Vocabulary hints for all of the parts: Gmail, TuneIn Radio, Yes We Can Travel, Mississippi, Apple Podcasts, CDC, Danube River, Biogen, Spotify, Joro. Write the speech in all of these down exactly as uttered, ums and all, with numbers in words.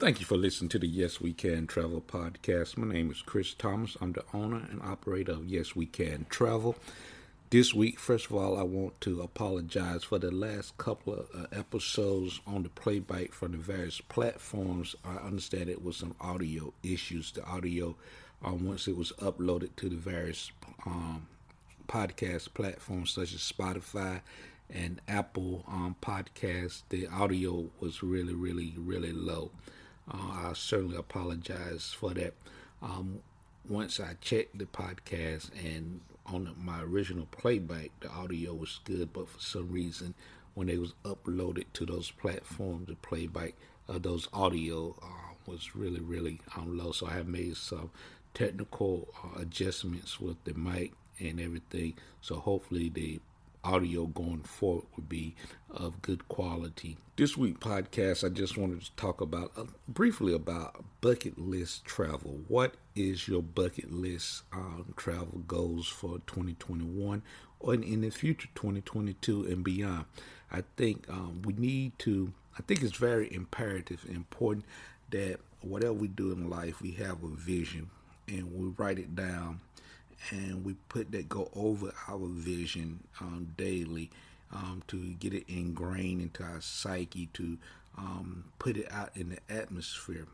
Thank you for listening to the Yes We Can Travel podcast. My name is Chris Thomas. I'm the owner and operator of Yes We Can Travel. This week, first of all, I want to apologize for the last couple of episodes on the playback from the various platforms. I understand it was some audio issues. The audio, um, once it was uploaded to the various um, podcast platforms such as Spotify and Apple um, Podcasts, the audio was really, really, really low. Uh, I certainly apologize for that. Um, once I checked the podcast and on the, my original playback, the audio was good, but for some reason, when it was uploaded to those platforms, the playback of those audio uh, was really, really um, low. So I have made some technical uh, adjustments with the mic and everything. So hopefully the audio going forward would be of good quality. This week podcast, I just wanted to talk about uh, briefly about bucket list travel. What is your bucket list um, travel goals for twenty twenty-one or in, in the future twenty twenty-two and beyond? I think um, we need to, I think it's very imperative and important that whatever we do in life, we have a vision and we write it down. And we put that go over our vision um, daily um, to get it ingrained into our psyche, to um, put it out in the atmosphere.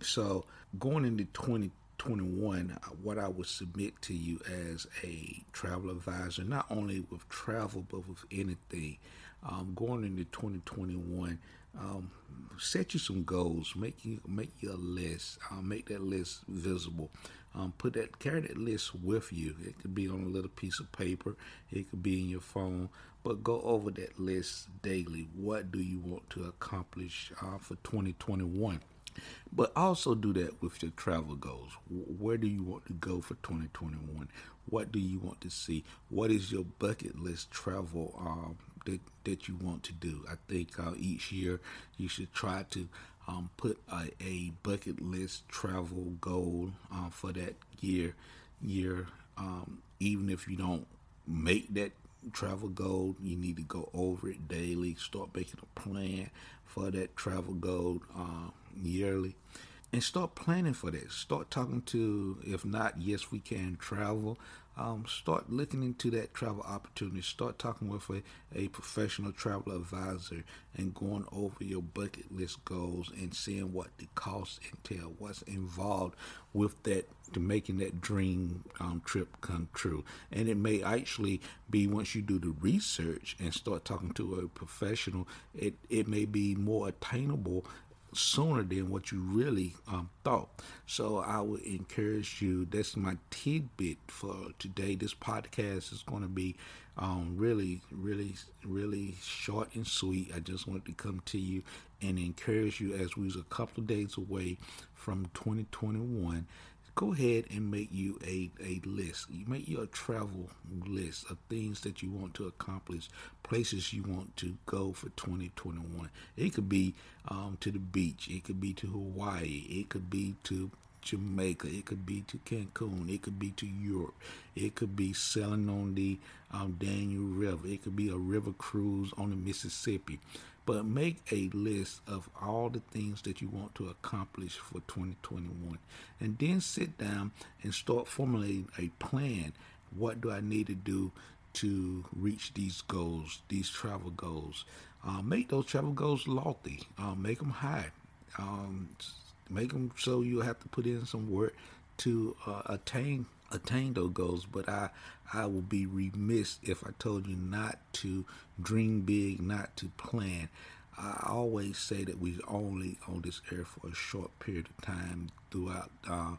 So going into twenty twenty-one, what I would submit to you as a travel advisor, not only with travel, but with anything, um, going into twenty twenty-one, um, set you some goals, make you make your list, uh, make that list visible. Um, put that, carry that list with you. It could be on a little piece of paper. It could be in your phone. But go over that list daily. What do you want to accomplish uh, for twenty twenty-one? But also do that with your travel goals. Where do you want to go for twenty twenty-one? What do you want to see? What is your bucket list travel um, that that you want to do? I think uh, each year you should try to Um, put a, a bucket list travel goal uh, for that year. Year, um, even if you don't make that travel goal, you need to go over it daily. Start making a plan for that travel goal uh, yearly, and start planning for that. Start talking to, if not, Yes We Can Travel. Um, start looking into that travel opportunity. Start talking with a, a professional travel advisor and going over your bucket list goals and seeing what the costs entail, what's involved with that, to making that dream um, trip come true. And it may actually be, once you do the research and start talking to a professional, it, it may be more attainable sooner than what you really um, thought. So I would encourage you. That's my tidbit for today. This podcast is going to be um, really, really, really short and sweet. I just wanted to come to you and encourage you as we was a couple of days away from twenty twenty-one. Go ahead and make you a, a list. You make your travel list of things that you want to accomplish, places you want to go for twenty twenty-one. It could be um, to the beach. It could be to Hawaii. It could be to Jamaica. It could be to Cancun. It could be to Europe. It could be sailing on the um, Danube River. It could be a river cruise on the Mississippi. But make a list of all the things that you want to accomplish for twenty twenty-one. And then sit down and start formulating a plan. What do I need to do to reach these goals, these travel goals? Uh, make those travel goals lofty. Uh, make them high. Um, make them so you'll have to put in some work to uh, attain attain those goals, but I I would be remiss if I told you not to dream big, not to plan. I always say that we're only on this earth for a short period of time throughout uh,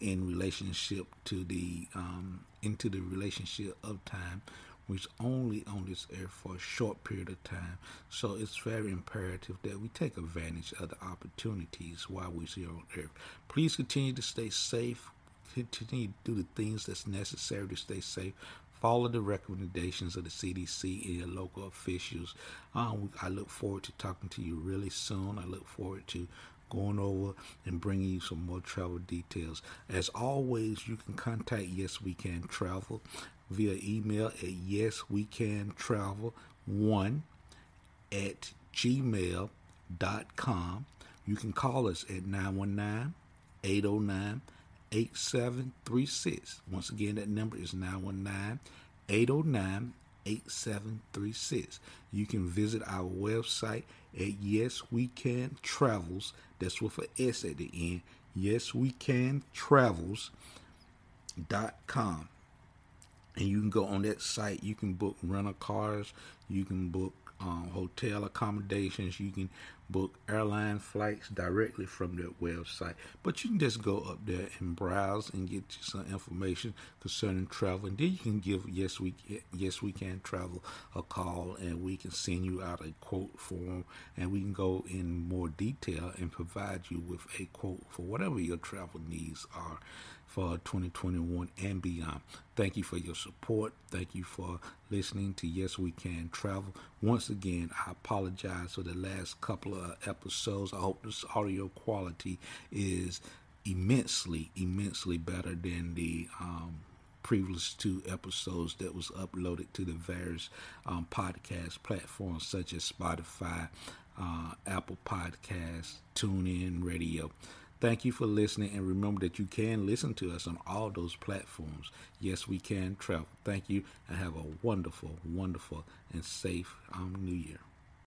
in relationship to the um, into the relationship of time. We're only on this earth for a short period of time. So it's very imperative that we take advantage of the opportunities while we're here on earth. Please continue to stay safe. Continue to do the things that's necessary to stay safe. Follow the recommendations of the C D C and your local officials. Um, I look forward to talking to you really soon. I look forward to going over and bringing you some more travel details. As always, you can contact Yes We Can Travel via email at yeswecantravel1 at gmail dot com. You can call us at nine one nine, eight oh nine, eight seven three six. Once again, that number is nine one nine, eight oh nine, eight seven three six. You can visit our website at Yes We Can Travels. That's with an S at the end. Yes We Can Travels dot com. And you can go on that site. You can book rental cars. You can book um, hotel accommodations. You can book airline flights directly from that website. But you can just go up there and browse and get you some information concerning travel. And then you can give Yes We Can, Yes We Can Travel a call, and we can send you out a quote form, and we can go in more detail and provide you with a quote for whatever your travel needs are for twenty twenty-one and beyond. Thank you for your support. Thank you for listening to Yes We Can Travel. Once again, I apologize for the last couple of episodes. I hope this audio quality is immensely, immensely better than the um, previous two episodes that was uploaded to the various um, podcast platforms such as Spotify, uh, Apple Podcasts, TuneIn Radio. Thank you for listening, and remember that you can listen to us on all those platforms. Yes, we can travel. Thank you, and have a wonderful, wonderful, and safe um, New Year.